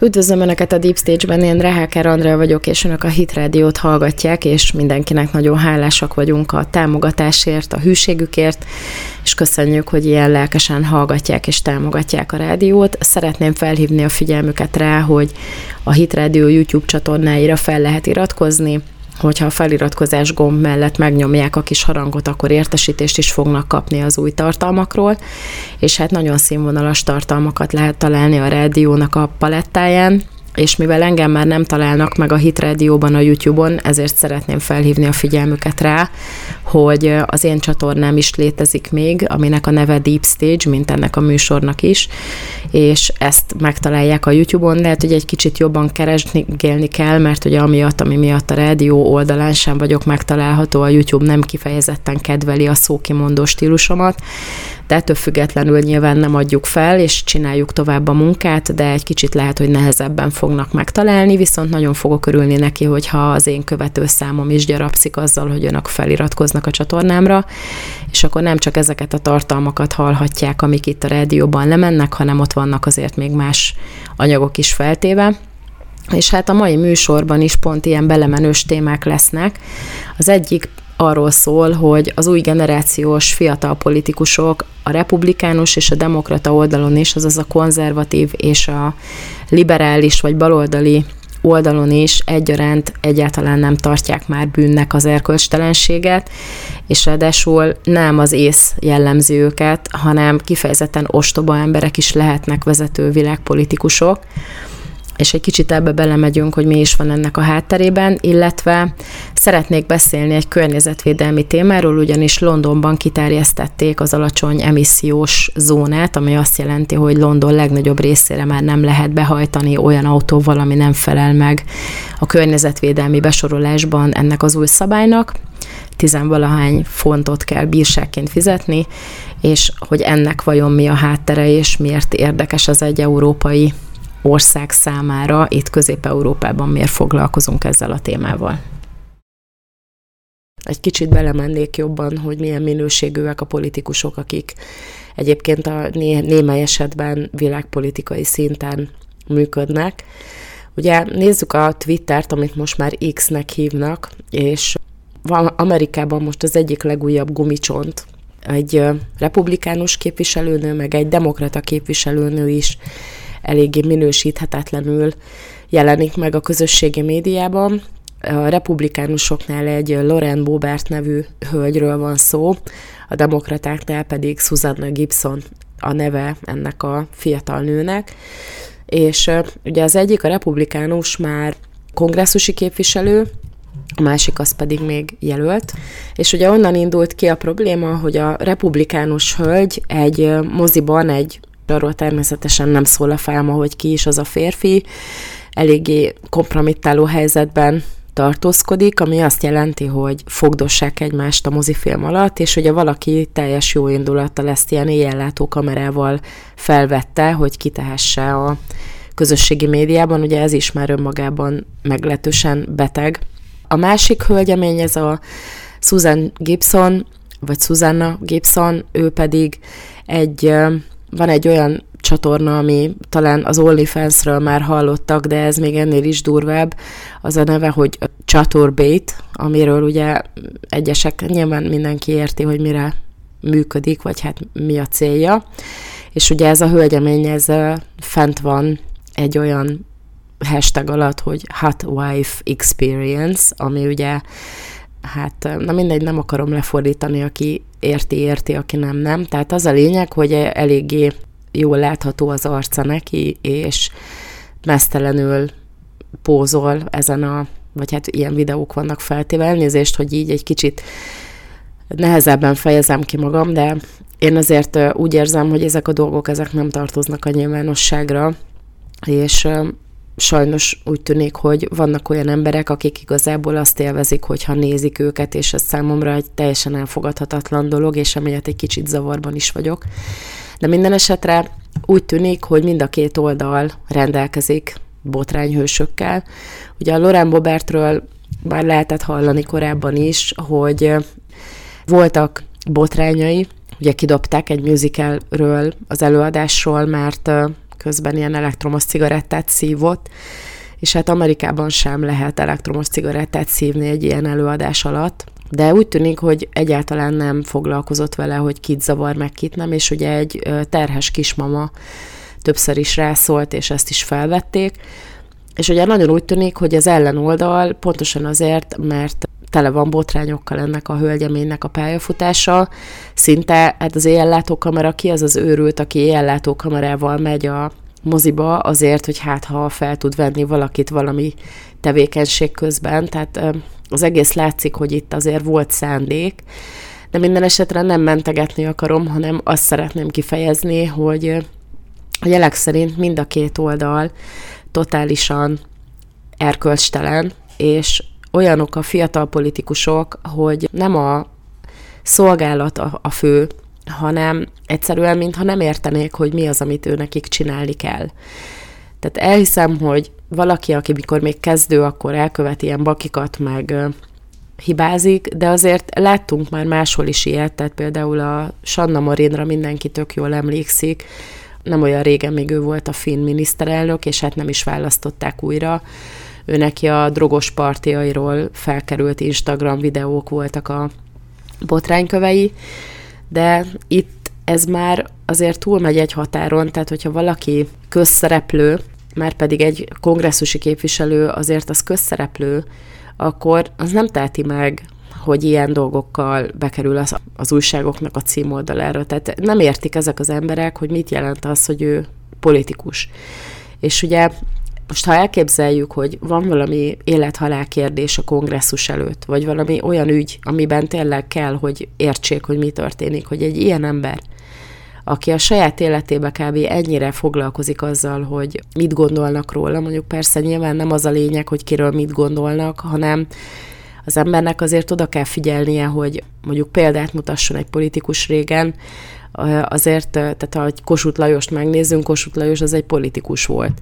Üdvözlöm Önöket a Deep Stage-ben, én Reháker André vagyok, és Önök a Hit Rádiót hallgatják, és mindenkinek nagyon hálásak vagyunk a támogatásért, a hűségükért, és köszönjük, hogy ilyen lelkesen hallgatják és támogatják a rádiót. Szeretném felhívni a figyelmüket rá, hogy a Hit Rádió YouTube csatornáira fel lehet iratkozni, hogyha a feliratkozás gomb mellett megnyomják a kis harangot, akkor értesítést is fognak kapni az új tartalmakról, és hát nagyon színvonalas tartalmakat lehet találni a rádiónak a palettáján, és mivel engem már nem találnak meg a Hit Rádióban, a YouTube-on, ezért szeretném felhívni a figyelmüket rá, hogy az én csatornám is létezik még, aminek a neve Deep Stage, mint ennek a műsornak is, és ezt megtalálják a YouTube-on, lehet, hogy egy kicsit jobban keresgélni kell, mert ugye amiatt, ami miatt a rádió oldalán sem vagyok megtalálható, a YouTube nem kifejezetten kedveli a szókimondó stílusomat, de ettől függetlenül nyilván nem adjuk fel, és csináljuk tovább a munkát, de egy kicsit lehet, hogy nehezebben fognak megtalálni, viszont nagyon fogok örülni neki, hogyha az én követőszámom is gyarapszik azzal, hogy önök feliratkoznak a csatornámra, és akkor nem csak ezeket a tartalmakat hallhatják, amik itt a rádióban lemennek, hanem ott vannak azért még más anyagok is feltéve. És hát a mai műsorban is pont ilyen belemenős témák lesznek. Az egyik arról szól, hogy az új generációs fiatal politikusok a republikánus és a demokrata oldalon is, azaz a konzervatív és a liberális vagy baloldali oldalon is egyaránt egyáltalán nem tartják már bűnnek az erkölcstelenséget, és ráadásul nem az ész jellemzi őket, hanem kifejezetten ostoba emberek is lehetnek vezető világpolitikusok, és egy kicsit ebbe belemegyünk, hogy mi is van ennek a hátterében, illetve szeretnék beszélni egy környezetvédelmi témáról, ugyanis Londonban kiterjesztették az alacsony emissziós zónát, ami azt jelenti, hogy London legnagyobb részére már nem lehet behajtani olyan autóval, ami nem felel meg a környezetvédelmi besorolásban ennek az új szabálynak. 10-valahány fontot kell bírságként fizetni, és hogy ennek vajon mi a háttere, és miért érdekes az egy európai ország számára, itt Közép-Európában miért foglalkozunk ezzel a témával. Egy kicsit belemennék jobban, hogy milyen minőségűek a politikusok, akik egyébként a némely esetben világpolitikai szinten működnek. Ugye nézzük a Twittert, amit most már X-nek hívnak, és Amerikában most az egyik legújabb gumicsont. Egy republikánus képviselőnő, meg egy demokrata képviselőnő is eléggé minősíthetetlenül jelenik meg a közösségi médiában. A republikánusoknál egy Lauren Boebert nevű hölgyről van szó, a demokratáknál pedig Susanna Gibson a neve ennek a fiatal nőnek. És ugye az egyik, a republikánus, már kongresszusi képviselő, a másik az pedig még jelölt. És ugye onnan indult ki a probléma, hogy a republikánus hölgy egy moziban arról természetesen nem szól a fáma, hogy ki is az a férfi, eléggé kompromittáló helyzetben tartózkodik, ami azt jelenti, hogy fogdossák egymást a mozifilm alatt, és ugye valaki teljes jó indulattal ezt ilyen éjjellátó kamerával felvette, hogy kitehesse a közösségi médiában, ugye ez is már önmagában meglehetősen beteg. A másik hölgyemény, ez a Susanna Gibson, ő pedig van egy olyan csatorna, ami talán az OnlyFans-ről már hallottak, de ez még ennél is durvább. Az a neve, hogy Chaturbate, amiről ugye egyesek, nyilván mindenki érti, hogy mire működik, vagy hát mi a célja. És ugye ez a hölgyemény, ez fent van egy olyan hashtag alatt, hogy Hot Wife Experience, ami ugye, hát na mindegy, nem akarom lefordítani, aki érti, aki nem. Tehát az a lényeg, hogy eléggé jól látható az arca neki, és meztelenül pózol ezen vagy hát ilyen videók vannak feltéve. Elnézést, hogy így egy kicsit nehezebben fejezem ki magam, de én azért úgy érzem, hogy ezek a dolgok, ezek nem tartoznak a nyilvánosságra, és sajnos úgy tűnik, hogy vannak olyan emberek, akik igazából azt élvezik, hogyha nézik őket, és ez számomra egy teljesen elfogadhatatlan dolog, és emiatt egy kicsit zavarban is vagyok. De minden esetre úgy tűnik, hogy mind a két oldal rendelkezik botrányhősökkel. Ugye a Lauren Boebertről már lehetett hallani korábban is, hogy voltak botrányai, ugye kidobták egy musicalről, az előadásról, mert közben ilyen elektromos cigarettát szívott, és hát Amerikában sem lehet elektromos cigarettát szívni egy ilyen előadás alatt. De úgy tűnik, hogy egyáltalán nem foglalkozott vele, hogy kit zavar, meg kit nem, és ugye egy terhes kismama többször is rászólt, és ezt is felvették. És ugye nagyon úgy tűnik, hogy az ellenoldal pontosan azért, mert tele van botrányokkal ennek a hölgyeménynek a pályafutása, szinte hát az éjjellátókamera, ki az az őrült, aki éjjellátókamerával megy a moziba azért, hogy hát ha fel tud venni valakit valami tevékenység közben, tehát az egész látszik, hogy itt azért volt szándék, de minden esetre nem mentegetni akarom, hanem azt szeretném kifejezni, hogy a jelek szerint mind a két oldal totálisan erkölcstelen, és olyanok a fiatal politikusok, hogy nem a szolgálat a fő, hanem egyszerűen, mintha nem értenék, hogy mi az, amit ő nekik csinálni kell. Tehát elhiszem, hogy valaki, aki mikor még kezdő, akkor elkövet ilyen bakikat, meg hibázik, de azért láttunk már máshol is ilyet, tehát például a Sanna Marinra mindenki tök jól emlékszik, nem olyan régen még ő volt a finn miniszterelnök, és hát nem is választották újra. Ő neki a drogos partiairól felkerült Instagram videók voltak a botránykövei, de itt ez már azért túlmegy egy határon, tehát hogyha valaki közszereplő, már pedig egy kongresszusi képviselő azért az közszereplő, akkor az nem teheti meg, hogy ilyen dolgokkal bekerül az újságoknak a címoldalára. Tehát nem értik ezek az emberek, hogy mit jelent az, hogy ő politikus. És ugye most ha elképzeljük, hogy van valami élethalál kérdés a kongresszus előtt, vagy valami olyan ügy, amiben tényleg kell, hogy értsék, hogy mi történik, hogy egy ilyen ember, aki a saját életébe kb. Ennyire foglalkozik azzal, hogy mit gondolnak róla, mondjuk persze nyilván nem az a lényeg, hogy kiről mit gondolnak, hanem az embernek azért oda kell figyelnie, hogy mondjuk példát mutasson egy politikus régen, azért, tehát ha Kossuth Lajost megnézzünk, Kossuth Lajos az egy politikus volt.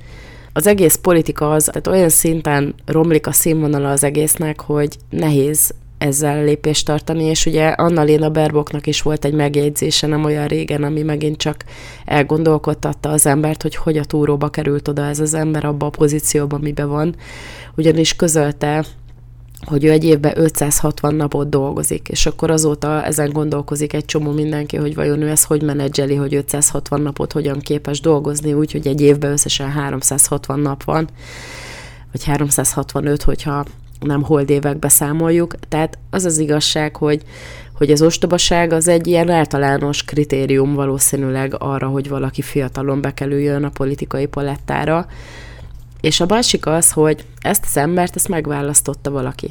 Az egész politika az, tehát olyan szinten romlik a színvonala az egésznek, hogy nehéz ezzel lépést tartani, és ugye Annalena Baerbocknak is volt egy megjegyzése nem olyan régen, ami megint csak elgondolkodtatta az embert, hogy a túróba került oda ez az ember abba a pozícióba, amiben van. Ugyanis közölte, hogy ő egy évben 560 napot dolgozik, és akkor azóta ezen gondolkozik egy csomó mindenki, hogy vajon ő ezt hogy menedzseli, hogy 560 napot hogyan képes dolgozni, úgyhogy egy évben összesen 360 nap van, vagy 365, hogyha nem holdévekbe számoljuk. Tehát az az igazság, hogy az ostobaság az egy ilyen általános kritérium valószínűleg arra, hogy valaki fiatalon bekerüljön a politikai palettára. És a másik az, hogy ezt az embert, ezt megválasztotta valaki.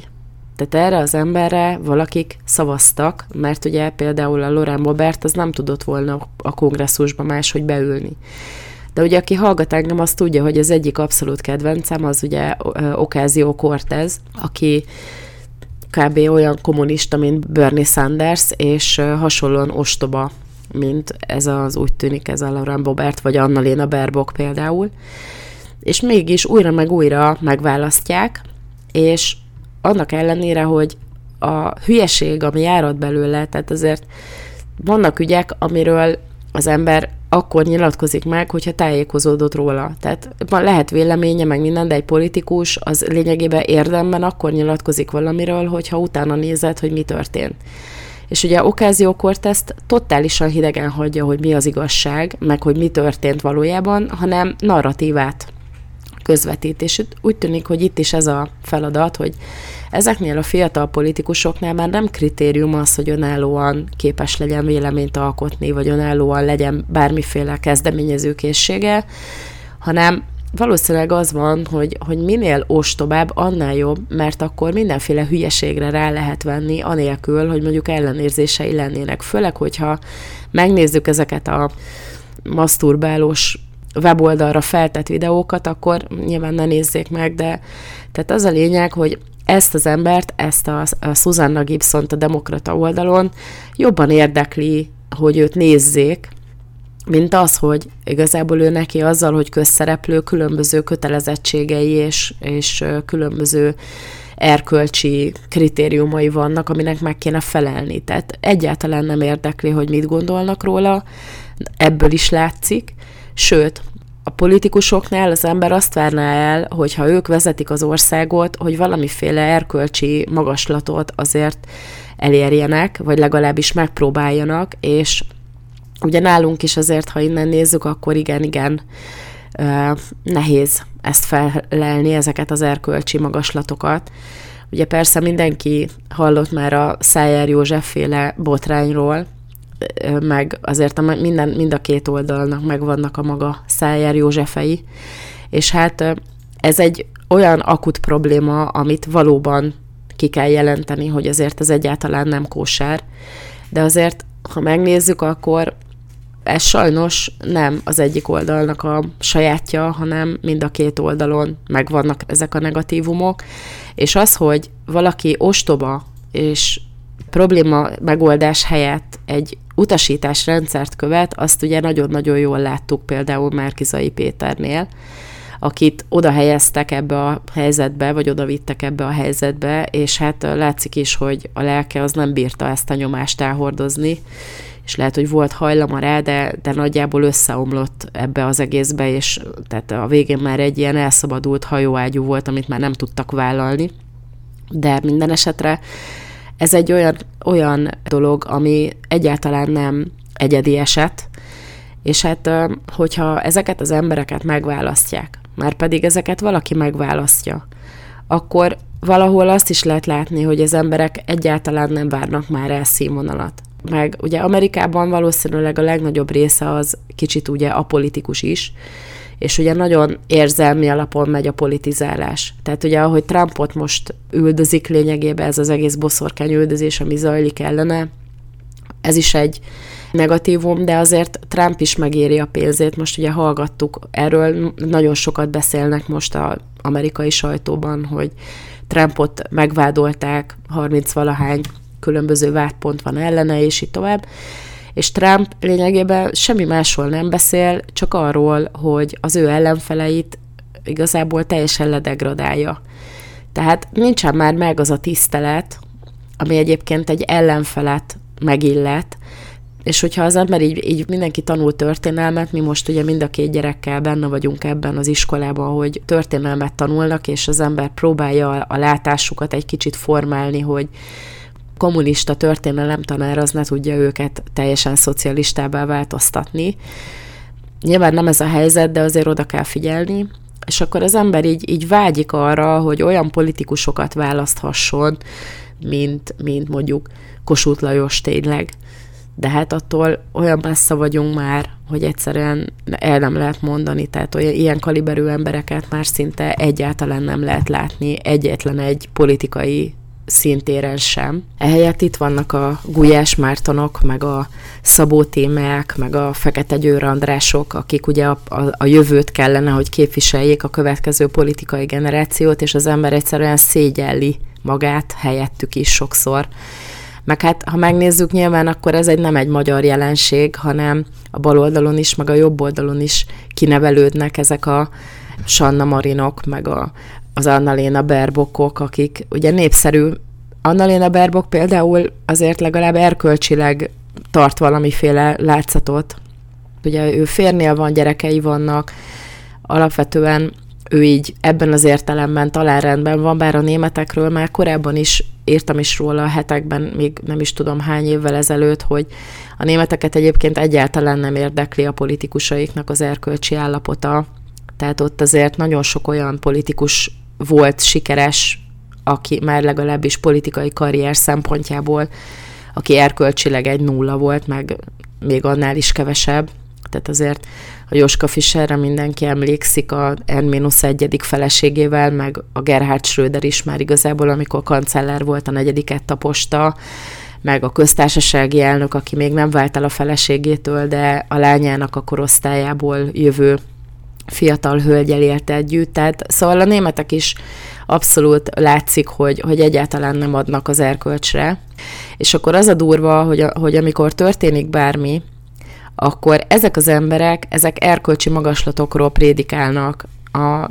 Tehát erre az emberre valakik szavaztak, mert ugye például a Lauren Boebert az nem tudott volna a kongresszusba máshogy beülni. De ugye aki hallgat engem, az tudja, hogy az egyik abszolút kedvencem az ugye Ocasio-Cortez, aki kb. Olyan kommunista, mint Bernie Sanders, és hasonlóan ostoba, mint ez az úgy tűnik, ez a Lauren Boebert, vagy Annalena Baerbock például. És mégis újra meg újra megválasztják, és annak ellenére, hogy a hülyeség, ami járhat belőle, tehát azért vannak ügyek, amiről az ember akkor nyilatkozik meg, hogyha tájékozódott róla. Tehát lehet véleménye, meg minden, de egy politikus az lényegében érdemben akkor nyilatkozik valamiről, hogyha utána nézed, hogy mi történt. És ugye Ocasio-Cortezt totálisan hidegen hagyja, hogy mi az igazság, meg hogy mi történt valójában, hanem narratívát közvetít. És úgy tűnik, hogy itt is ez a feladat, hogy ezeknél a fiatal politikusoknál már nem kritérium az, hogy önállóan képes legyen véleményt alkotni, vagy önállóan legyen bármiféle kezdeményezőkészsége, hanem valószínűleg az van, hogy minél ostobább, annál jobb, mert akkor mindenféle hülyeségre rá lehet venni, anélkül, hogy mondjuk ellenérzései lennének. Főleg, hogyha megnézzük ezeket a maszturbálós weboldalra feltett videókat, akkor nyilván ne nézzék meg, de tehát az a lényeg, hogy ezt az embert, ezt a Susanna Gibsont a demokrata oldalon jobban érdekli, hogy őt nézzék, mint az, hogy igazából ő neki azzal, hogy közszereplő, különböző kötelezettségei és különböző erkölcsi kritériumai vannak, aminek meg kéne felelni. Tehát egyáltalán nem érdekli, hogy mit gondolnak róla, ebből is látszik. Sőt, a politikusoknál az ember azt várná el, hogy ha ők vezetik az országot, hogy valamiféle erkölcsi magaslatot azért elérjenek, vagy legalábbis megpróbáljanak, és ugye nálunk is azért, ha innen nézzük, akkor igen, nehéz ezt felelni, ezeket az erkölcsi magaslatokat. Ugye persze mindenki hallott már a Szájár Józsefféle botrányról, meg azért mind a két oldalnak megvannak a maga Szájár Józsefei, és hát ez egy olyan akut probléma, amit valóban ki kell jelenteni, hogy azért ez egyáltalán nem kósár, de azért, ha megnézzük, akkor ez sajnos nem az egyik oldalnak a sajátja, hanem mind a két oldalon megvannak ezek a negatívumok, és az, hogy valaki ostoba és probléma megoldás helyett egy utasításrendszert követ, azt ugye nagyon-nagyon jól láttuk például Márki-Zay Péternél, akit oda helyeztek ebbe a helyzetbe, vagy oda vittek ebbe a helyzetbe, és hát látszik is, hogy a lelke az nem bírta ezt a nyomást elhordozni, és lehet, hogy volt hajlama rá, de nagyjából összeomlott ebbe az egészbe, és tehát a végén már egy ilyen elszabadult hajóágyú volt, amit már nem tudtak vállalni. De minden esetre ez egy olyan dolog, ami egyáltalán nem egyedi eset, és hát hogyha ezeket az embereket megválasztják, már pedig ezeket valaki megválasztja, akkor valahol azt is lehet látni, hogy az emberek egyáltalán nem várnak már el színvonalat. Meg ugye Amerikában valószínűleg a legnagyobb része az kicsit ugye apolitikus is, és ugye nagyon érzelmi alapon megy a politizálás. Tehát ugye ahogy Trumpot most üldözik lényegében, ez az egész boszorkányüldözés, ami zajlik ellene, ez is egy negatívum, de azért Trump is megéri a pénzét. Most ugye hallgattuk, erről nagyon sokat beszélnek most az amerikai sajtóban, hogy Trumpot megvádolták, 30-valahány különböző vádpont van ellene, és így tovább. És Trump lényegében semmi másról nem beszél, csak arról, hogy az ő ellenfeleit igazából teljesen ledegradálja. Tehát nincsen már meg az a tisztelet, ami egyébként egy ellenfelet megillet, és hogyha az ember így mindenki tanul történelmet, mi most ugye mind a két gyerekkel benne vagyunk ebben az iskolában, hogy történelmet tanulnak, és az ember próbálja a látásukat egy kicsit formálni, hogy kommunista történelemtanár az ne tudja őket teljesen szocialistábbá változtatni. Nyilván nem ez a helyzet, de azért oda kell figyelni, és akkor az ember így vágyik arra, hogy olyan politikusokat választhasson, mint mondjuk Kossuth Lajos tényleg. De hát attól olyan messze vagyunk már, hogy egyszerűen el nem lehet mondani, tehát ilyen kaliberű embereket már szinte egyáltalán nem lehet látni egyetlen egy politikai szintéren sem. Ehelyett itt vannak a Gulyás Mártonok, meg a Szabó Tímeák, meg a Fekete Győr Andrások, akik ugye a jövőt kellene, hogy képviseljék a következő politikai generációt, és az ember egyszerűen szégyelli magát helyettük is sokszor. Meg hát, ha megnézzük nyilván, akkor ez nem egy magyar jelenség, hanem a bal oldalon is, meg a jobb oldalon is kinevelődnek ezek a Sanna Marinok, meg az Annalena Baerbockok, akik ugye népszerű. Annalena Baerbock például azért legalább erkölcsileg tart valamiféle látszatot. Ugye ő férnél van, gyerekei vannak, alapvetően ő így ebben az értelemben talán rendben van, bár a németekről már korábban is írtam is róla a hetekben, még nem is tudom hány évvel ezelőtt, hogy a németeket egyébként egyáltalán nem érdekli a politikusaiknak az erkölcsi állapota. Tehát ott azért nagyon sok olyan politikus volt sikeres, aki már legalábbis politikai karrier szempontjából, aki erkölcsileg egy nulla volt, meg még annál is kevesebb. Tehát azért a Joschka Fischerre mindenki emlékszik a N-1. Feleségével, meg a Gerhard Schröder is már igazából, amikor kancellár volt, a 4. taposta, meg a köztársasági elnök, aki még nem vált el a feleségétől, de a lányának a korosztályából jövő fiatal hölgyel élt együtt. Tehát szóval a németek is abszolút látszik, hogy egyáltalán nem adnak az erkölcsre. És akkor az a durva, hogy amikor történik bármi, akkor ezek az emberek, ezek erkölcsi magaslatokról prédikálnak a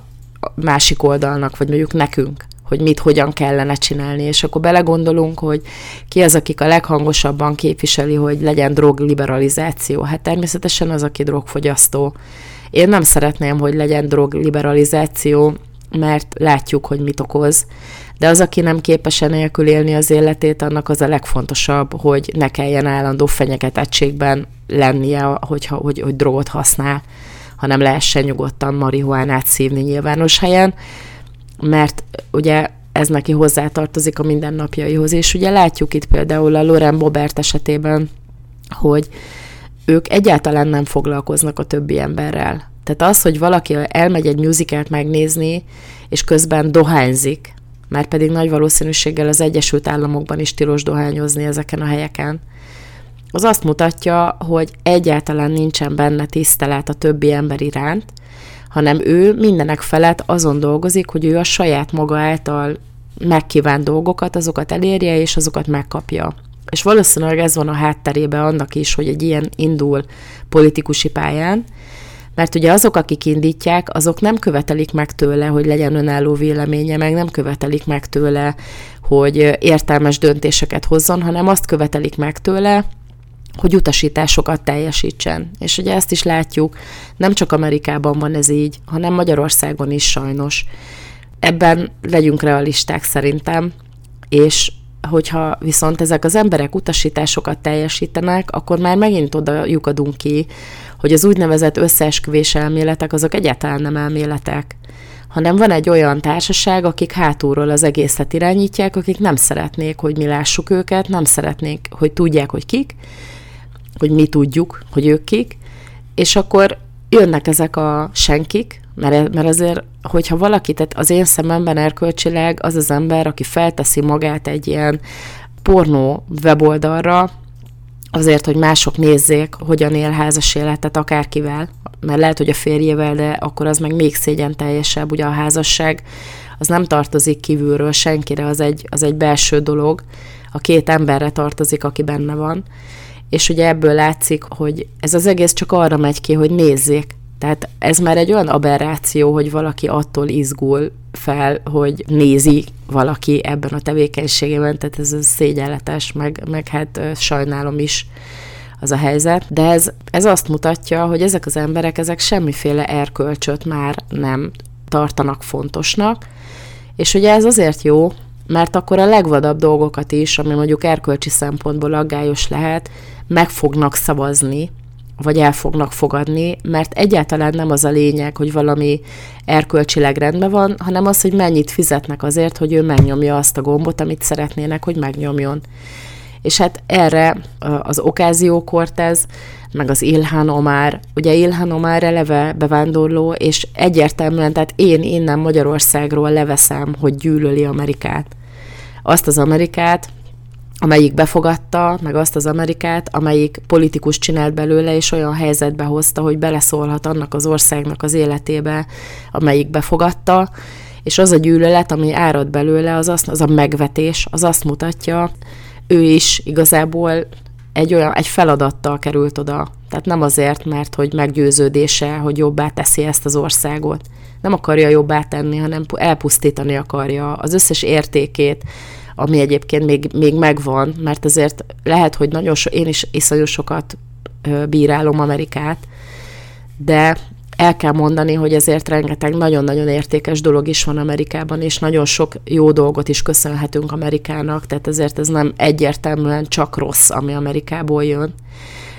másik oldalnak, vagy mondjuk nekünk, hogy mit, hogyan kellene csinálni. És akkor belegondolunk, hogy ki az, akik a leghangosabban képviseli, hogy legyen drogliberalizáció. Hát természetesen az, aki drogfogyasztó. Én nem szeretném, hogy legyen drogliberalizáció, mert látjuk, hogy mit okoz. De az, aki nem képes enélkül élni az életét, annak az a legfontosabb, hogy ne kelljen állandó fenyegetettségben lennie, hogy drogot használ, hanem lehessen nyugodtan marihuánát szívni nyilvános helyen, mert ugye ez neki hozzátartozik a mindennapjaihoz, és ugye látjuk itt például a Lauren Boebert esetében, hogy ők egyáltalán nem foglalkoznak a többi emberrel. Tehát az, hogy valaki elmegy egy musicalt megnézni, és közben dohányzik, már pedig nagy valószínűséggel az Egyesült Államokban is tilos dohányozni ezeken a helyeken, az azt mutatja, hogy egyáltalán nincsen benne tisztelet a többi ember iránt, hanem ő mindenek felett azon dolgozik, hogy ő a saját maga által megkívánt dolgokat, azokat elérje, és azokat megkapja. És valószínűleg ez van a hátterében annak is, hogy egy ilyen indul politikusi pályán, mert ugye azok, akik indítják, azok nem követelik meg tőle, hogy legyen önálló véleménye, meg nem követelik meg tőle, hogy értelmes döntéseket hozzon, hanem azt követelik meg tőle, hogy utasításokat teljesítsen. És ugye ezt is látjuk, nem csak Amerikában van ez így, hanem Magyarországon is sajnos. Ebben legyünk realisták szerintem, és hogyha viszont ezek az emberek utasításokat teljesítenek, akkor már megint oda lyukadunk ki, hogy az úgynevezett összeesküvés elméletek azok egyáltalán nem elméletek, hanem van egy olyan társaság, akik hátulról az egészet irányítják, akik nem szeretnék, hogy mi lássuk őket, nem szeretnék, hogy tudják, hogy kik, hogy mi tudjuk, hogy ők kik, és akkor jönnek ezek a senkik, mert azért, hogyha valaki, tehát az én szememben erkölcsileg az az ember, aki felteszi magát egy ilyen pornó weboldalra, azért, hogy mások nézzék, hogyan él házas életet akárkivel, mert lehet, hogy a férjével, de akkor az meg még szégyen teljesebb, ugye a házasság az nem tartozik kívülről senkire, az egy belső dolog, a két emberre tartozik, aki benne van, és ugye ebből látszik, hogy ez az egész csak arra megy ki, hogy nézzék. Tehát ez már egy olyan aberráció, hogy valaki attól izgul fel, hogy nézi valaki ebben a tevékenységében, tehát ez szégyenletes, meg hát sajnálom is az a helyzet. De ez azt mutatja, hogy ezek az emberek, ezek semmiféle erkölcsöt már nem tartanak fontosnak, és ugye ez azért jó, mert akkor a legvadabb dolgokat is, ami mondjuk erkölcsi szempontból aggályos lehet, meg fognak szavazni, vagy el fognak fogadni, mert egyáltalán nem az a lényeg, hogy valami erkölcsileg rendben van, hanem az, hogy mennyit fizetnek azért, hogy ő megnyomja azt a gombot, amit szeretnének, hogy megnyomjon. És hát erre az Ocasio-Cortez, meg az Ilhan Omar, ugye Ilhan Omar eleve bevándorló, és egyértelműen, tehát én innen Magyarországról leveszem, hogy gyűlöli Amerikát. Azt az Amerikát, amelyik befogadta, meg azt az Amerikát, amelyik politikus csinált belőle, és olyan helyzetbe hozta, hogy beleszólhat annak az országnak az életébe, amelyik befogadta, és az a gyűlölet, ami árad belőle, az a megvetés, az azt mutatja, ő is igazából egy feladattal került oda. Tehát nem azért, mert hogy meggyőződése, hogy jobbá teszi ezt az országot. Nem akarja jobbá tenni, hanem elpusztítani akarja az összes értékét, ami egyébként még megvan, mert azért lehet, hogy én is iszonyú sokat bírálom Amerikát, de el kell mondani, hogy ezért rengeteg nagyon-nagyon értékes dolog is van Amerikában, és nagyon sok jó dolgot is köszönhetünk Amerikának, tehát ezért ez nem egyértelműen csak rossz, ami Amerikából jön.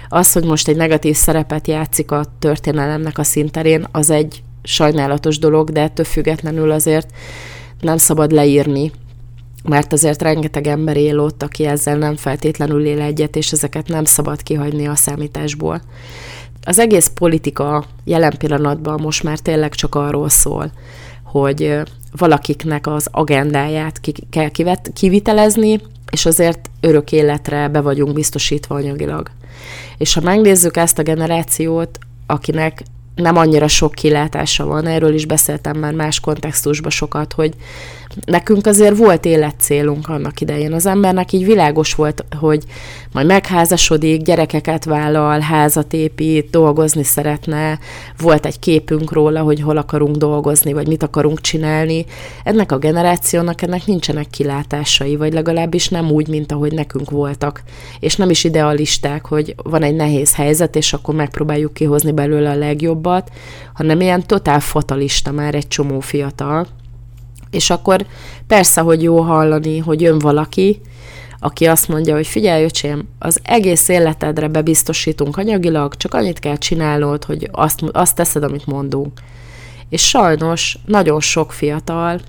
Az, hogy most egy negatív szerepet játszik a történelemnek a színterén, az egy sajnálatos dolog, de ettől függetlenül azért nem szabad leírni, mert azért rengeteg ember él ott, aki ezzel nem feltétlenül él egyet, és ezeket nem szabad kihagyni a számításból. Az egész politika jelen pillanatban most már tényleg csak arról szól, hogy valakiknek az agendáját kell kivitelezni, és azért örök életre be vagyunk biztosítva anyagilag. És ha megnézzük ezt a generációt, akinek nem annyira sok kilátása van, erről is beszéltem már más kontextusban sokat, hogy nekünk azért volt életcélunk annak idején. Az embernek így világos volt, hogy majd megházasodik, gyerekeket vállal, házat épít, dolgozni szeretne, volt egy képünk róla, hogy hol akarunk dolgozni, vagy mit akarunk csinálni. Ennek a generációnak ennek nincsenek kilátásai, vagy legalábbis nem úgy, mint ahogy nekünk voltak. És nem is idealisták, hogy van egy nehéz helyzet, és akkor megpróbáljuk kihozni belőle a legjobb, jobbat, hanem ilyen totál fatalista már egy csomó fiatal. És akkor persze, hogy jó hallani, hogy jön valaki, aki azt mondja, hogy figyelj, öcsém, az egész életedre bebiztosítunk anyagilag, csak annyit kell csinálnod, hogy azt teszed, amit mondunk. És sajnos nagyon sok fiatal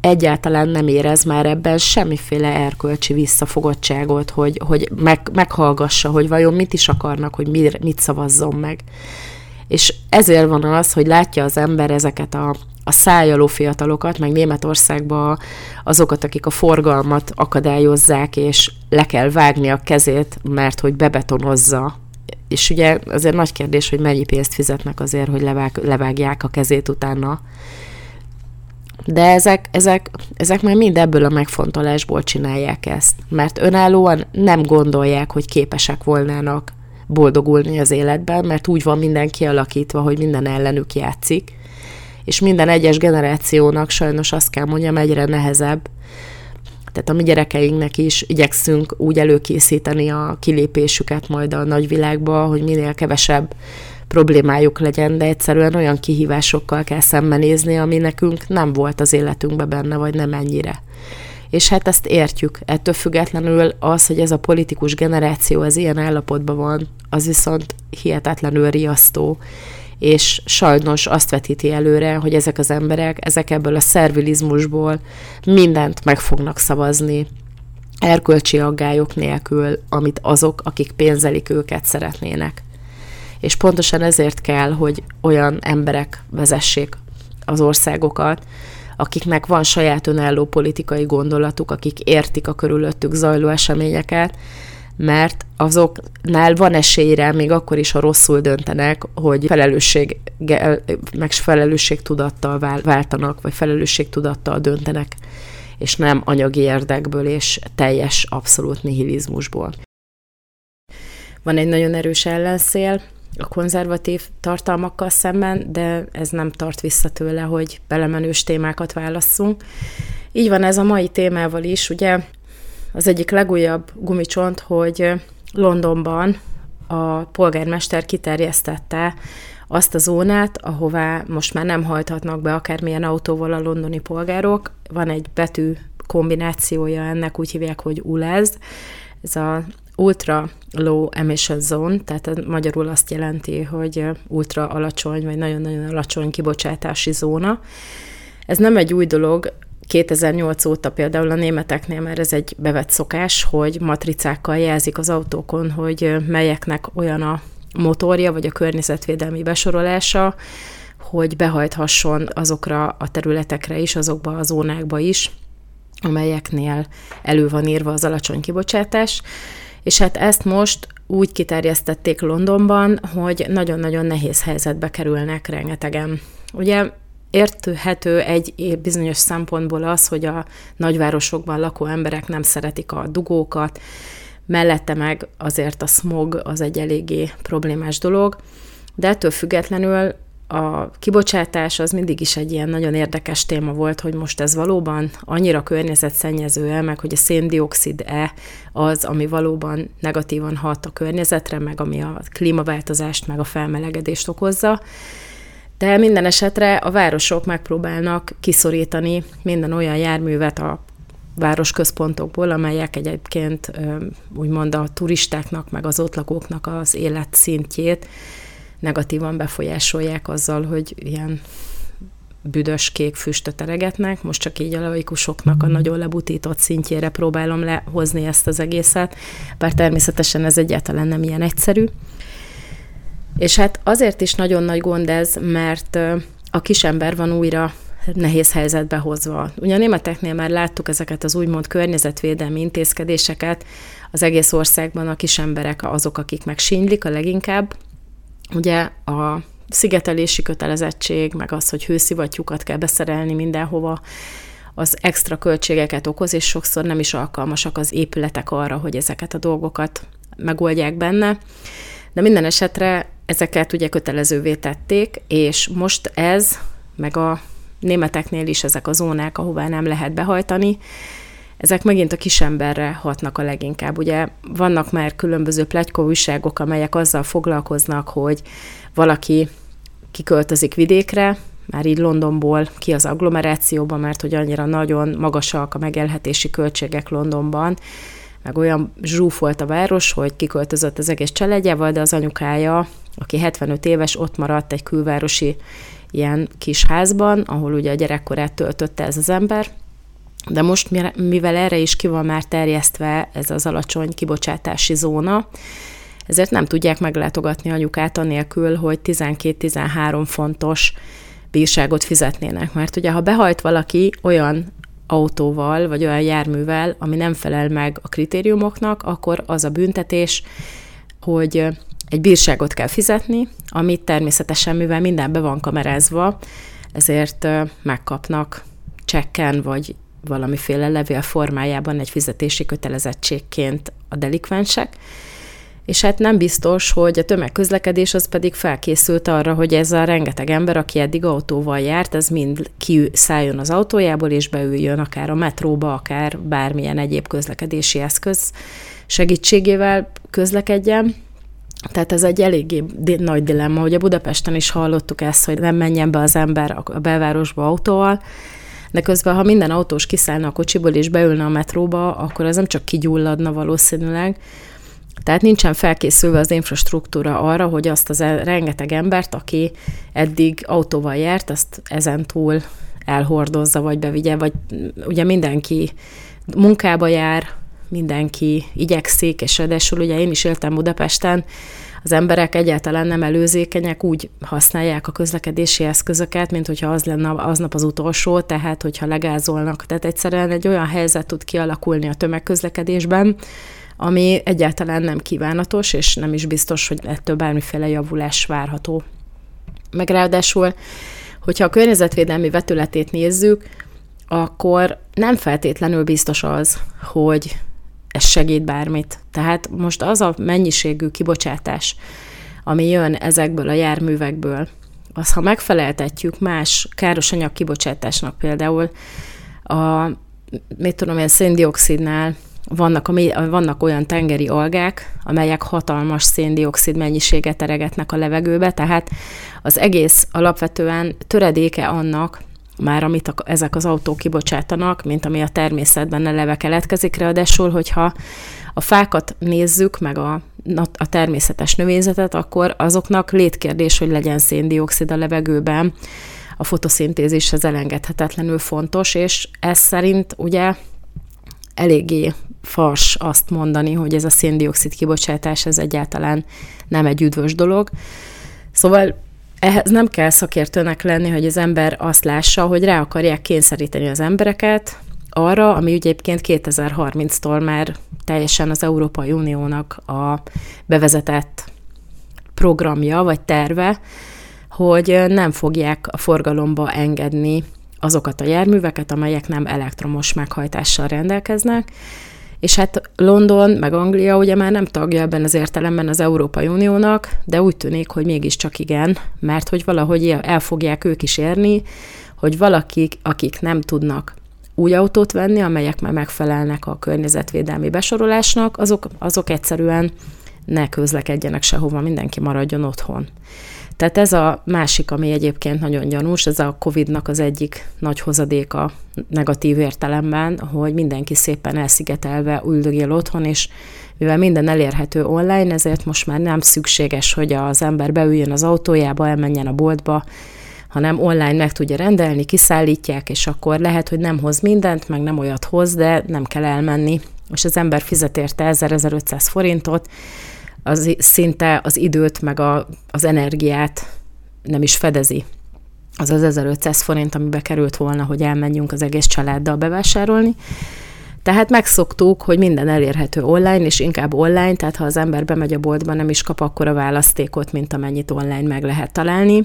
egyáltalán nem érez már ebben semmiféle erkölcsi visszafogottságot, hogy meghallgassa, hogy vajon mit is akarnak, hogy mit szavazzon meg. És ezért van az, hogy látja az ember ezeket a szájjaló fiatalokat, meg Németországban azokat, akik a forgalmat akadályozzák, és le kell vágni a kezét, mert hogy bebetonozza. És ugye azért nagy kérdés, hogy mennyi pénzt fizetnek azért, hogy levágják a kezét utána. De ezek már mind ebből a megfontolásból csinálják ezt. Mert önállóan nem gondolják, hogy képesek volnának boldogulni az életben, mert úgy van minden kialakítva, hogy minden ellenük játszik. És minden egyes generációnak sajnos azt kell mondjam, egyre nehezebb. Tehát a mi gyerekeinknek is igyekszünk úgy előkészíteni a kilépésüket majd a nagyvilágba, hogy minél kevesebb problémájuk legyen, de egyszerűen olyan kihívásokkal kell szembenézni, ami nekünk nem volt az életünkben benne, vagy nem ennyire. És hát ezt értjük. Ettől függetlenül az, hogy ez a politikus generáció az ilyen állapotban van, az viszont hihetetlenül riasztó. És sajnos azt vetíti előre, hogy ezek az emberek, ezek ebből a szervilizmusból mindent meg fognak szavazni, erkölcsi aggályok nélkül, amit azok, akik pénzelik őket, szeretnének. És pontosan ezért kell, hogy olyan emberek vezessék az országokat, akiknek van saját önálló politikai gondolatuk, akik értik a körülöttük zajló eseményeket, mert azoknál van esélyre, még akkor is, ha rosszul döntenek, hogy felelősségtudattal váltanak, vagy felelősségtudattal döntenek, és nem anyagi érdekből és teljes, abszolút nihilizmusból. Van egy nagyon erős ellenszél a konzervatív tartalmakkal szemben, de ez nem tart vissza tőle, hogy belemenős témákat válasszunk. Így van ez a mai témával is, ugye. Az egyik legújabb gumicsont, hogy Londonban a polgármester kiterjesztette azt a zónát, ahová most már nem hajthatnak be akármilyen autóval a londoni polgárok. Van egy betű kombinációja ennek, úgy hívják, hogy ULEZ. Ez a Ultra Low Emission Zone, tehát magyarul azt jelenti, hogy ultra alacsony, vagy nagyon-nagyon alacsony kibocsátási zóna. Ez nem egy új dolog, 2008 óta például a németeknél már ez egy bevett szokás, hogy matricákkal jelzik az autókon, hogy melyeknek olyan a motorja, vagy a környezetvédelmi besorolása, hogy behajthasson azokra a területekre is, azokba a zónákba is, amelyeknél elő van írva az alacsony kibocsátás. És hát ezt most úgy kiterjesztették Londonban, hogy nagyon-nagyon nehéz helyzetbe kerülnek rengetegen. Ugye érthető egy bizonyos szempontból az, hogy a nagyvárosokban lakó emberek nem szeretik a dugókat, mellette meg azért a smog az egy eléggé problémás dolog, de ettől függetlenül a kibocsátás az mindig is egy ilyen nagyon érdekes téma volt, hogy most ez valóban annyira környezetszennyező-e, meg hogy a széndioxid-e az, ami valóban negatívan hat a környezetre, meg ami a klímaváltozást, meg a felmelegedést okozza. De minden esetre a városok megpróbálnak kiszorítani minden olyan járművet a városközpontokból, amelyek egyébként úgymond a turistáknak, meg az ott lakóknak az életszintjét negatívan befolyásolják azzal, hogy ilyen büdös kék füstöt eregetnek. Most csak így a laikusoknak a nagyon lebutított szintjére próbálom lehozni ezt az egészet, bár természetesen ez egyáltalán nem ilyen egyszerű. És hát azért is nagyon nagy gond ez, mert a kisember van újra nehéz helyzetbe hozva. Ugye a németeknél már láttuk ezeket az úgymond környezetvédelmi intézkedéseket, az egész országban a kisemberek azok, akik megsínylik a leginkább. Ugye a szigetelési kötelezettség, meg az, hogy hőszivattyúkat kell beszerelni mindenhova, az extra költségeket okoz, és sokszor nem is alkalmasak az épületek arra, hogy ezeket a dolgokat megoldják benne. De minden esetre ezeket ugye kötelezővé tették, és most ez, meg a németeknél is ezek a zónák, ahová nem lehet behajtani, ezek megint a kisemberre hatnak a leginkább. Ugye vannak már különböző pletykó újságok, amelyek azzal foglalkoznak, hogy valaki kiköltözik vidékre, már így Londonból ki az agglomerációba, mert hogy annyira nagyon magasak a megélhetési költségek Londonban, meg olyan zsúfolt a város, hogy kiköltözött az egész családjával, de az anyukája, aki 75 éves, ott maradt egy külvárosi ilyen kis házban, ahol ugye a gyerekkorát töltötte ez az ember, de most, mivel erre is ki van már terjesztve ez az alacsony kibocsátási zóna, ezért nem tudják meglátogatni anyukát anélkül, hogy 12-13 fontos bírságot fizetnének. Mert ugye, ha behajt valaki olyan autóval, vagy olyan járművel, ami nem felel meg a kritériumoknak, akkor az a büntetés, hogy egy bírságot kell fizetni, amit természetesen, mivel minden be van kamerázva, ezért megkapnak csekken, vagy valamiféle levél formájában egy fizetési kötelezettségként a delikvensek. És hát nem biztos, hogy a tömegközlekedés az pedig felkészült arra, hogy ez a rengeteg ember, aki eddig autóval járt, ez mind kiszálljon az autójából, és beüljön akár a metróba, akár bármilyen egyéb közlekedési eszköz segítségével közlekedjen. Tehát ez egy eléggé nagy dilemma, hogy a Budapesten is hallottuk ezt, hogy nem menjen be az ember a belvárosba autóval, de közben, ha minden autós kiszállna a kocsiból és beülne a metróba, akkor ez nem csak kigyulladna valószínűleg. Tehát nincsen felkészülve az infrastruktúra arra, hogy azt az rengeteg embert, aki eddig autóval járt, azt ezentúl elhordozza, vagy bevigye, vagy ugye mindenki munkába jár, mindenki igyekszik, és ráadásul ugye én is éltem Budapesten, az emberek egyáltalán nem előzékenyek, úgy használják a közlekedési eszközöket, mint hogyha az lenne aznap az utolsó, tehát hogyha legázolnak. Tehát egyszerűen egy olyan helyzet tud kialakulni a tömegközlekedésben, ami egyáltalán nem kívánatos, és nem is biztos, hogy ettől bármiféle javulás várható. Meg ráadásul, hogyha a környezetvédelmi vetületét nézzük, akkor nem feltétlenül biztos az, hogy ez segít bármit. Tehát most az a mennyiségű kibocsátás, ami jön ezekből a járművekből, az, ha megfeleltetjük más károsanyag kibocsátásnak, például a szén-dioxidnál, vannak olyan tengeri algák, amelyek hatalmas szén-dioxid mennyiséget eregetnek a levegőbe, tehát az egész alapvetően töredéke annak, már amit ezek az autók kibocsátanak, mint ami a természetben eleve keletkezik. Ráadásul, hogyha a fákat nézzük, meg a természetes növényzetet, akkor azoknak létkérdés, hogy legyen szén-dioxid a levegőben. A fotoszintézis az elengedhetetlenül fontos, és ez szerint ugye eléggé fals azt mondani, hogy ez a szén-dioxid kibocsátás, ez egyáltalán nem egy üdvös dolog. Szóval ehhez nem kell szakértőnek lenni, hogy az ember azt lássa, hogy rá akarják kényszeríteni az embereket arra, ami ugye egyébként 2030-tól már teljesen az Európai Uniónak a bevezetett programja vagy terve, hogy nem fogják a forgalomba engedni azokat a járműveket, amelyek nem elektromos meghajtással rendelkeznek, és hát London, meg Anglia ugye már nem tagja ebben az értelemben az Európai Uniónak, de úgy tűnik, hogy mégiscsak igen, mert hogy valahogy el fogják ők is érni, hogy valakik, akik nem tudnak új autót venni, amelyek már megfelelnek a környezetvédelmi besorolásnak, azok egyszerűen ne közlekedjenek sehova, mindenki maradjon otthon. Tehát ez a másik, ami egyébként nagyon gyanús, ez a Covid-nak az egyik nagy hozadéka negatív értelemben, hogy mindenki szépen elszigetelve üldögél otthon, és mivel minden elérhető online, ezért most már nem szükséges, hogy az ember beüljön az autójába, elmenjen a boltba, hanem online meg tudja rendelni, kiszállítják, és akkor lehet, hogy nem hoz mindent, meg nem olyat hoz, de nem kell elmenni. És az ember fizet érte 1000-1500 forintot, az szinte az időt, meg az energiát nem is fedezi. Az az 1500 forint, amibe került volna, hogy elmenjünk az egész családdal bevásárolni. Tehát megszoktuk, hogy minden elérhető online, és inkább online, tehát ha az ember bemegy a boltba, nem is kap akkora választékot, mint amennyit online meg lehet találni.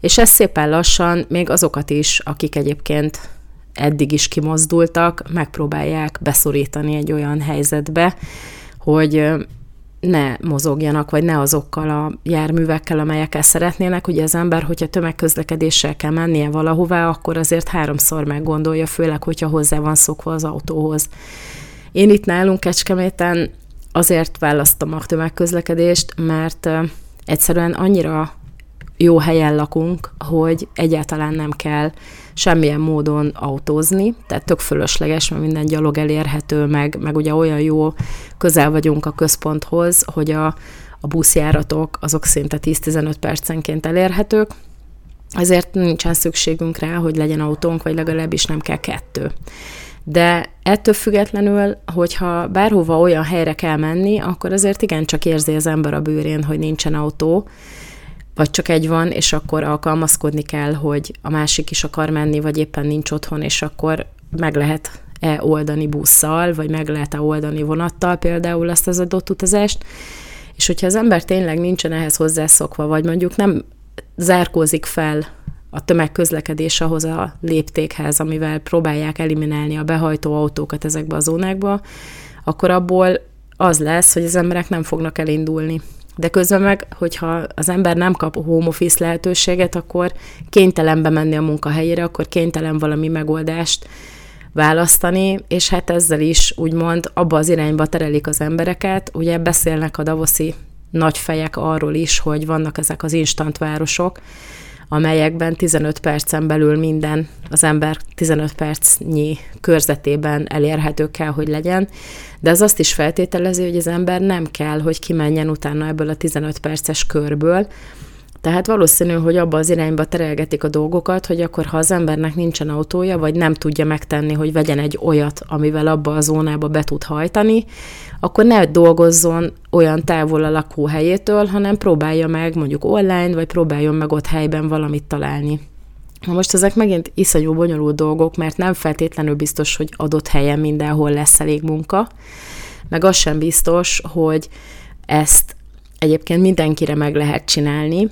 És ez szépen lassan még azokat is, akik egyébként eddig is kimozdultak, megpróbálják beszorítani egy olyan helyzetbe, hogy ne mozogjanak, vagy ne azokkal a járművekkel, amelyekkel szeretnének. Ugye az ember, hogyha tömegközlekedéssel kell mennie valahová, akkor azért 3-szor meggondolja, főleg, hogyha hozzá van szokva az autóhoz. Én itt nálunk Kecskeméten azért választom a tömegközlekedést, mert egyszerűen annyira jó helyen lakunk, hogy egyáltalán nem kell semmilyen módon autózni, tehát tök fölösleges, mert minden gyalog elérhető, meg ugye olyan jó közel vagyunk a központhoz, hogy a buszjáratok azok szinte 10-15 percenként elérhetők, ezért nincsen szükségünk rá, hogy legyen autónk, vagy legalábbis nem kell kettő. De ettől függetlenül, hogyha bárhova olyan helyre kell menni, akkor azért igencsak érzi az ember a bőrén, hogy nincsen autó, vagy csak egy van, és akkor alkalmazkodni kell, hogy a másik is akar menni, vagy éppen nincs otthon, és akkor meg lehet-e oldani busszal, vagy meg lehet-e oldani vonattal például ezt az adott utazást. És hogyha az ember tényleg nincsen ehhez hozzászokva, vagy mondjuk nem zárkózik fel a tömegközlekedés ahhoz a léptékhez, amivel próbálják eliminálni a behajtó autókat ezekbe a zónákba, akkor abból az lesz, hogy az emberek nem fognak elindulni. De közben meg, hogyha az ember nem kap home office lehetőséget, akkor kénytelen bemenni a munkahelyére, akkor kénytelen valami megoldást választani, és hát ezzel is úgymond abba az irányba terelik az embereket. Ugye beszélnek a davoszi nagyfejek arról is, hogy vannak ezek az instant városok, amelyekben 15 percen belül minden az ember 15 percnyi körzetében elérhető kell, hogy legyen, de ez azt is feltételezi, hogy az ember nem kell, hogy kimenjen utána ebből a 15 perces körből, tehát valószínű, hogy abba az irányba terelgetik a dolgokat, hogy akkor, ha az embernek nincsen autója, vagy nem tudja megtenni, hogy vegyen egy olyat, amivel abba a zónába be tud hajtani, akkor ne dolgozzon olyan távol a lakóhelyétől, hanem próbálja meg mondjuk online, vagy próbáljon meg ott helyben valamit találni. Na most ezek megint iszonyú bonyolult dolgok, mert nem feltétlenül biztos, hogy adott helyen mindenhol lesz elég munka, meg az sem biztos, hogy ezt egyébként mindenkire meg lehet csinálni,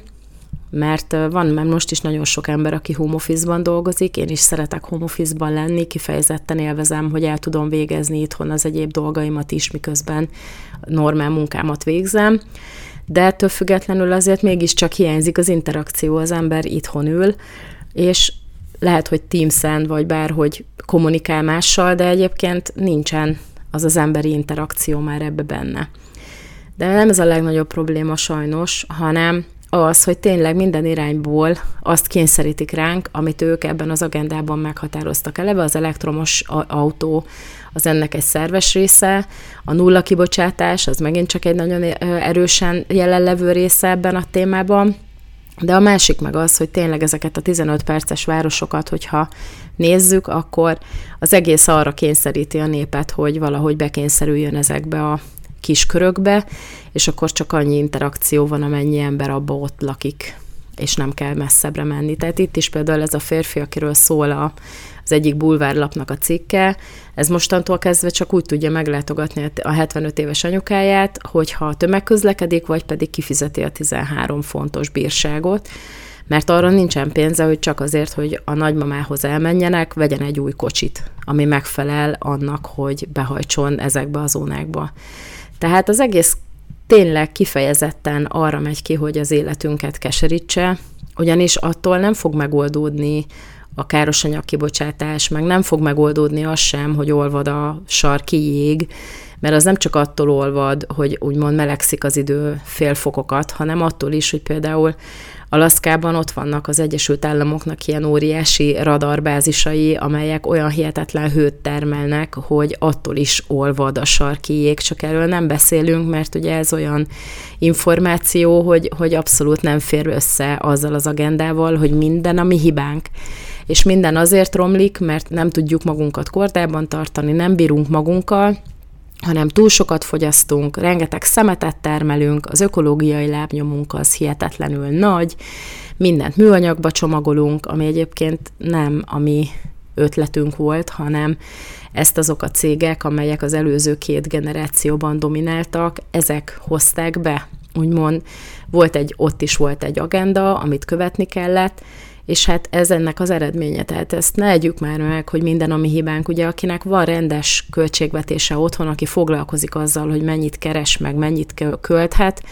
mert van már most is nagyon sok ember, aki home office-ban dolgozik, én is szeretek home office-ban lenni, kifejezetten élvezem, hogy el tudom végezni itthon az egyéb dolgaimat is, miközben normál munkámat végzem, de ettől függetlenül azért mégiscsak hiányzik az interakció, az ember itthon ül, és lehet, hogy Teams-en vagy bárhogy kommunikál mással, de egyébként nincsen az az emberi interakció már ebbe benne. De nem ez a legnagyobb probléma sajnos, hanem az, hogy tényleg minden irányból azt kényszerítik ránk, amit ők ebben az agendában meghatároztak. Eleve az elektromos autó az ennek egy szerves része, a nulla kibocsátás az megint csak egy nagyon erősen jelenlevő része ebben a témában, de a másik meg az, hogy tényleg ezeket a 15 perces városokat, hogyha nézzük, akkor az egész arra kényszeríti a népet, hogy valahogy bekényszerüljön ezekbe a kis körökbe, és akkor csak annyi interakció van, amennyi ember abba ott lakik, és nem kell messzebbre menni. Tehát itt is például ez a férfi, akiről szól az egyik bulvárlapnak a cikke, ez mostantól kezdve csak úgy tudja meglátogatni a 75 éves anyukáját, hogyha tömegközlekedik, vagy pedig kifizeti a 13 fontos bírságot, mert arra nincsen pénze, hogy csak azért, hogy a nagymamához elmenjenek, vegyen egy új kocsit, ami megfelel annak, hogy behajtson ezekbe a zónákba. Tehát az egész tényleg kifejezetten arra megy ki, hogy az életünket keserítse, ugyanis attól nem fog megoldódni a károsanyag kibocsátás, meg nem fog megoldódni az sem, hogy olvad a sarki jég, mert az nem csak attól olvad, hogy úgymond melegszik az idő félfokokat, hanem attól is, hogy például Alaszkában ott vannak az Egyesült Államoknak ilyen óriási radarbázisai, amelyek olyan hihetetlen hőt termelnek, hogy attól is olvad a sarki jég, csak erről nem beszélünk, mert ugye ez olyan információ, hogy abszolút nem fér össze azzal az agendával, hogy minden a mi hibánk. És minden azért romlik, mert nem tudjuk magunkat kordában tartani, nem bírunk magunkkal, hanem túl sokat fogyasztunk, rengeteg szemetet termelünk, az ökológiai lábnyomunk az hihetetlenül nagy, mindent műanyagba csomagolunk, ami egyébként nem a mi ötletünk volt, hanem ezt azok a cégek, amelyek az előző két generációban domináltak, ezek hozták be. Úgymond ott is volt egy agenda, amit követni kellett, és hát ez ennek az eredménye, tehát ezt ne együk már meg, hogy minden a mi hibánk, ugye akinek van rendes költségvetése otthon, aki foglalkozik azzal, hogy mennyit keres, meg mennyit költhet,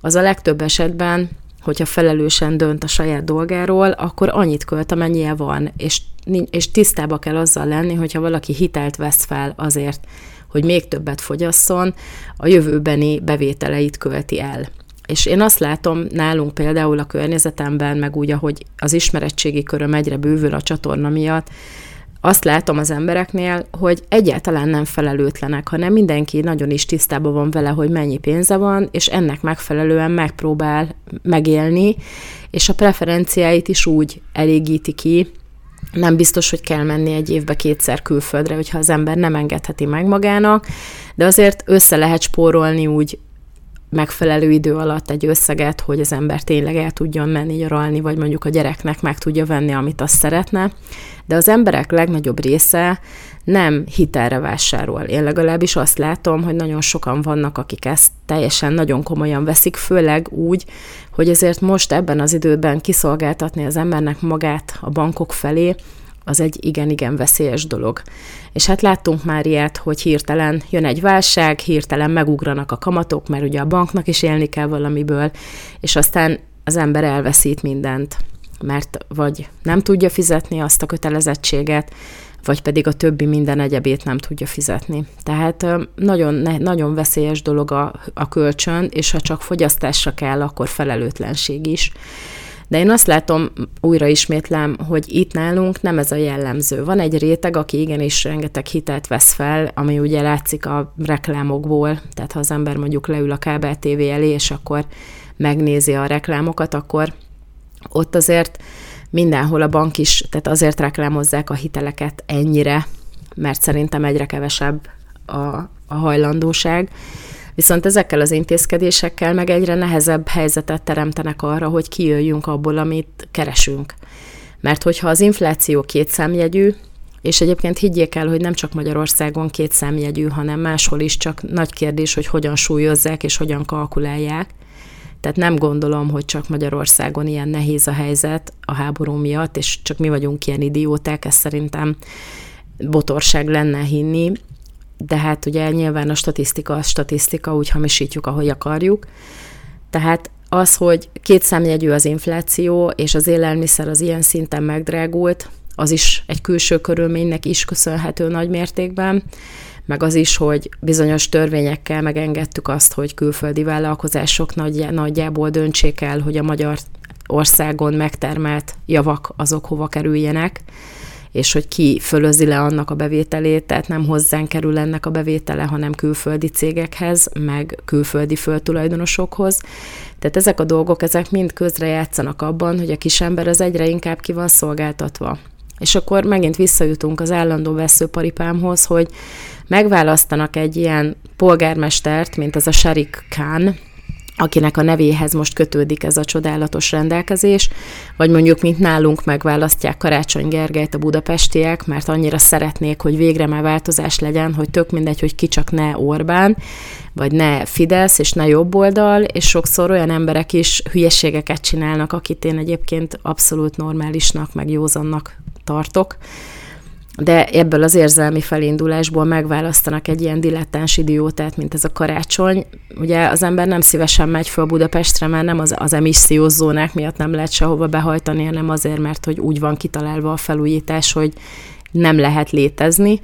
az a legtöbb esetben, hogyha felelősen dönt a saját dolgáról, akkor annyit költ, amennyie van, és tisztába kell azzal lenni, hogyha valaki hitelt vesz fel azért, hogy még többet fogyasszon, a jövőbeni bevételeit költi el. És én azt látom nálunk például a környezetemben, meg úgy, ahogy az ismeretségi köröm egyre bővül a csatorna miatt, azt látom az embereknél, hogy egyáltalán nem felelőtlenek, hanem mindenki nagyon is tisztában van vele, hogy mennyi pénze van, és ennek megfelelően megpróbál megélni, és a preferenciáit is úgy elégíti ki. Nem biztos, hogy kell menni egy évbe kétszer külföldre, hogyha az ember nem engedheti meg magának, de azért össze lehet spórolni úgy megfelelő idő alatt egy összeget, hogy az ember tényleg el tudjon menni nyaralni, vagy mondjuk a gyereknek meg tudja venni, amit azt szeretne. De az emberek legnagyobb része nem hitelre vásárol. Én legalábbis azt látom, hogy nagyon sokan vannak, akik ezt teljesen nagyon komolyan veszik, főleg úgy, hogy ezért most ebben az időben kiszolgáltatni az embernek magát a bankok felé, az egy igen-igen veszélyes dolog. És hát láttunk már ilyet, hogy hirtelen jön egy válság, hirtelen megugranak a kamatok, mert ugye a banknak is élni kell valamiből, és aztán az ember elveszít mindent, mert vagy nem tudja fizetni azt a kötelezettséget, vagy pedig a többi minden egyebét nem tudja fizetni. Tehát nagyon, nagyon veszélyes dolog a kölcsön, és ha csak fogyasztásra kell, akkor felelőtlenség is. De én azt látom, újra ismétlem, hogy itt nálunk nem ez a jellemző. Van egy réteg, aki igenis rengeteg hitelt vesz fel, ami ugye látszik a reklámokból, tehát ha az ember mondjuk leül a kábel TV elé, és akkor megnézi a reklámokat, akkor ott azért mindenhol a bank is, tehát azért reklámozzák a hiteleket ennyire, mert szerintem egyre kevesebb a hajlandóság. Viszont ezekkel az intézkedésekkel meg egyre nehezebb helyzetet teremtenek arra, hogy kijöjjünk abból, amit keresünk. Mert hogyha az infláció kétszámjegyű, és egyébként higgyék el, hogy nem csak Magyarországon kétszámjegyű, hanem máshol is, csak nagy kérdés, hogy hogyan súlyozzák és hogyan kalkulálják. Tehát nem gondolom, hogy csak Magyarországon ilyen nehéz a helyzet a háború miatt, és csak mi vagyunk ilyen idióták, ez szerintem botorság lenne hinni. De hát ugye nyilván a statisztika, úgy hamisítjuk, ahogy akarjuk. Tehát az, hogy kétszámjegyű az infláció, és az élelmiszer az ilyen szinten megdrágult, az is egy külső körülménynek is köszönhető nagy mértékben, meg az is, hogy bizonyos törvényekkel megengedtük azt, hogy külföldi vállalkozások nagyjából döntsék el, hogy a Magyarországon megtermelt javak azok hova kerüljenek, és hogy ki fölözi le annak a bevételét, tehát nem hozzánk kerül ennek a bevétele, hanem külföldi cégekhez, meg külföldi földtulajdonosokhoz. Tehát ezek a dolgok, ezek mind közrejátszanak abban, hogy a kisember az egyre inkább ki van szolgáltatva. És akkor megint visszajutunk az állandó vesszőparipámhoz, hogy megválasztanak egy ilyen polgármestert, mint ez a Sherick Khan, akinek a nevéhez most kötődik ez a csodálatos rendelkezés, vagy mondjuk, mint nálunk megválasztják Karácsony Gergelyt a budapestiek, mert annyira szeretnék, hogy végre már változás legyen, hogy tök mindegy, hogy ki, csak ne Orbán, vagy ne Fidesz, és ne jobboldal, és sokszor olyan emberek is hülyeségeket csinálnak, akit én egyébként abszolút normálisnak, meg józannak tartok. De ebből az érzelmi felindulásból megválasztanak egy ilyen dilettáns idiótát, mint ez a Karácsony. Ugye az ember nem szívesen megy föl Budapestre, mert nem az emissziós zónák miatt nem lehet sehova behajtani, hanem azért, mert hogy úgy van kitalálva a felújítás, hogy nem lehet létezni.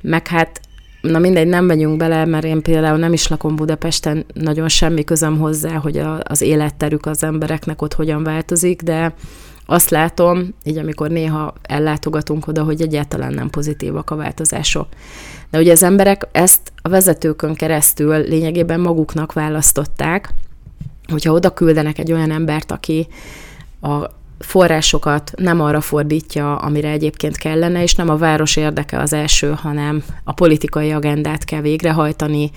Meg hát, na mindegy, nem megyünk bele, mert én például nem is lakom Budapesten, nagyon semmi közöm hozzá, hogy az életterük az embereknek ott hogyan változik, de azt látom, így amikor néha ellátogatunk oda, hogy egyáltalán nem pozitívak a változások. De ugye az emberek ezt a vezetőkön keresztül lényegében maguknak választották, hogyha oda küldenek egy olyan embert, aki a forrásokat nem arra fordítja, amire egyébként kellene, és nem a város érdeke az első, hanem a politikai agendát kell végrehajtani,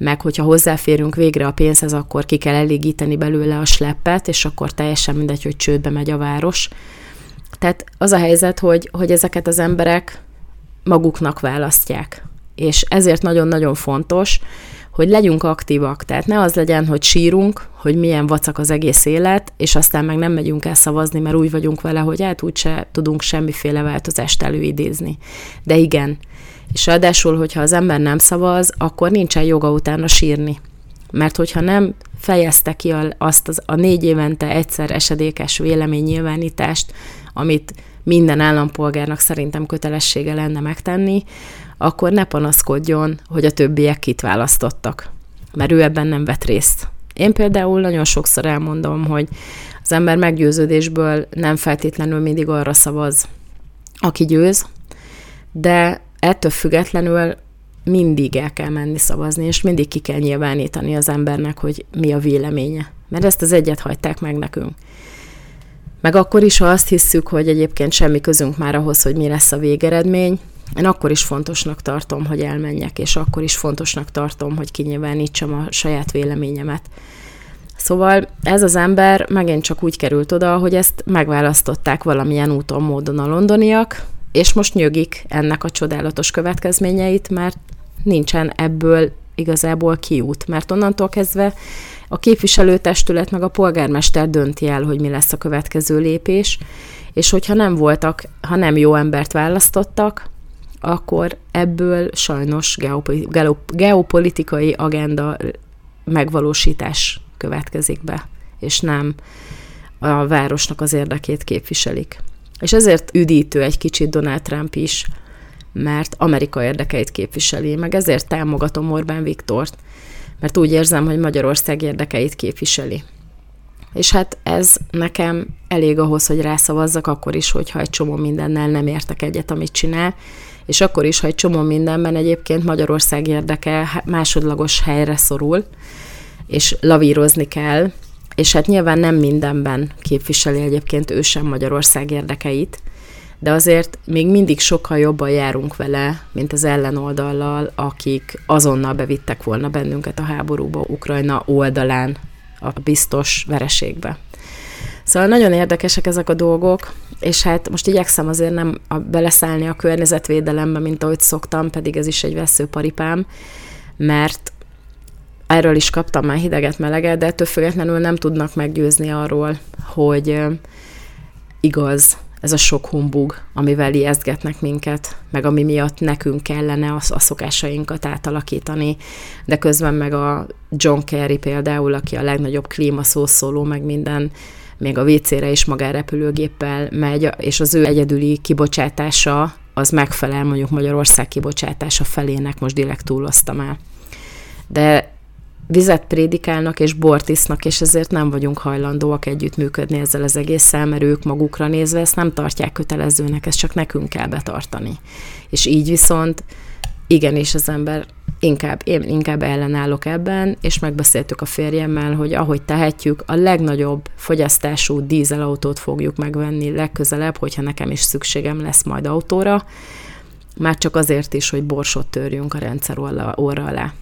meg hogyha hozzáférünk végre a pénzhez, akkor ki kell elégíteni belőle a sleppet, és akkor teljesen mindegy, hogy csődbe megy a város. Tehát az a helyzet, hogy ezeket az emberek maguknak választják. És ezért nagyon-nagyon fontos, hogy legyünk aktívak. Tehát ne az legyen, hogy sírunk, hogy milyen vacak az egész élet, és aztán meg nem megyünk el szavazni, mert úgy vagyunk vele, hogy hát úgyse tudunk semmiféle változást előidézni. De igen, és ráadásul, hogyha az ember nem szavaz, akkor nincsen joga utána sírni. Mert hogyha nem fejezte ki azt a 4 évente egyszer esedékes véleménynyilvánítást, amit minden állampolgárnak szerintem kötelessége lenne megtenni, akkor ne panaszkodjon, hogy a többiek kit választottak. Mert ő ebben nem vett részt. Én például nagyon sokszor elmondom, hogy az ember meggyőződésből nem feltétlenül mindig arra szavaz, aki győz, de ettől függetlenül mindig el kell menni szavazni, és mindig ki kell nyilvánítani az embernek, hogy mi a véleménye. Mert ezt az egyet hagyták meg nekünk. Meg akkor is, ha azt hisszük, hogy egyébként semmi közünk már ahhoz, hogy mi lesz a végeredmény, én akkor is fontosnak tartom, hogy elmenjek, és akkor is fontosnak tartom, hogy kinyilvánítsam a saját véleményemet. Szóval ez az ember megint csak úgy került oda, hogy ezt megválasztották valamilyen úton, módon a londoniak, és most nyögik ennek a csodálatos következményeit, mert nincsen ebből igazából kiút, mert onnantól kezdve a képviselőtestület meg a polgármester dönti el, hogy mi lesz a következő lépés, és hogyha nem voltak, ha nem jó embert választottak, akkor ebből sajnos geopolitikai agenda megvalósítás következik be, és nem a városnak az érdekét képviselik. És ezért üdítő egy kicsit Donald Trump is, mert Amerika érdekeit képviseli, meg ezért támogatom Orbán Viktort, mert úgy érzem, hogy Magyarország érdekeit képviseli. És hát ez nekem elég ahhoz, hogy rászavazzak, akkor is, hogyha egy csomó mindennel nem értek egyet, amit csinál, és akkor is, ha egy csomó mindenben egyébként Magyarország érdeke másodlagos helyre szorul, és lavírozni kell, és hát nyilván nem mindenben képviseli egyébként ő sem Magyarország érdekeit, de azért még mindig sokkal jobban járunk vele, mint az ellenoldallal, akik azonnal bevittek volna bennünket a háborúba, Ukrajna oldalán, a biztos vereségbe. Szóval nagyon érdekesek ezek a dolgok, és hát most igyekszem azért nem beleszállni a környezetvédelembe, mint ahogy szoktam, pedig ez is egy veszőparipám, mert erről is kaptam már hideget-meleget, de ettől függetlenül nem tudnak meggyőzni arról, hogy igaz ez a sok humbug, amivel ijesztgetnek minket, meg ami miatt nekünk kellene a szokásainkat átalakítani, de közben meg a John Kerry például, aki a legnagyobb klímaszószóló, meg minden, még a WC-re is magánrepülőgéppel megy, és az ő egyedüli kibocsátása, az megfelel mondjuk Magyarország kibocsátása felének, most direkt túloztam el. De vizet prédikálnak és bort isznak, és ezért nem vagyunk hajlandóak együttműködni ezzel az egésszel, mert ők magukra nézve ezt nem tartják kötelezőnek, ezt csak nekünk kell betartani. És így viszont igenis az ember én inkább ellenállok ebben, és megbeszéltük a férjemmel, hogy ahogy tehetjük, a legnagyobb fogyasztású dízelautót fogjuk megvenni legközelebb, hogyha nekem is szükségem lesz majd autóra, már csak azért is, hogy borsot törjünk a rendszer orra alá.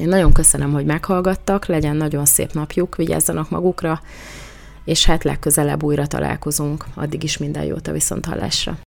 Én nagyon köszönöm, hogy meghallgattak, legyen nagyon szép napjuk, vigyázzanak magukra, és hát legközelebb újra találkozunk. Addig is minden jót, a viszonthallásra!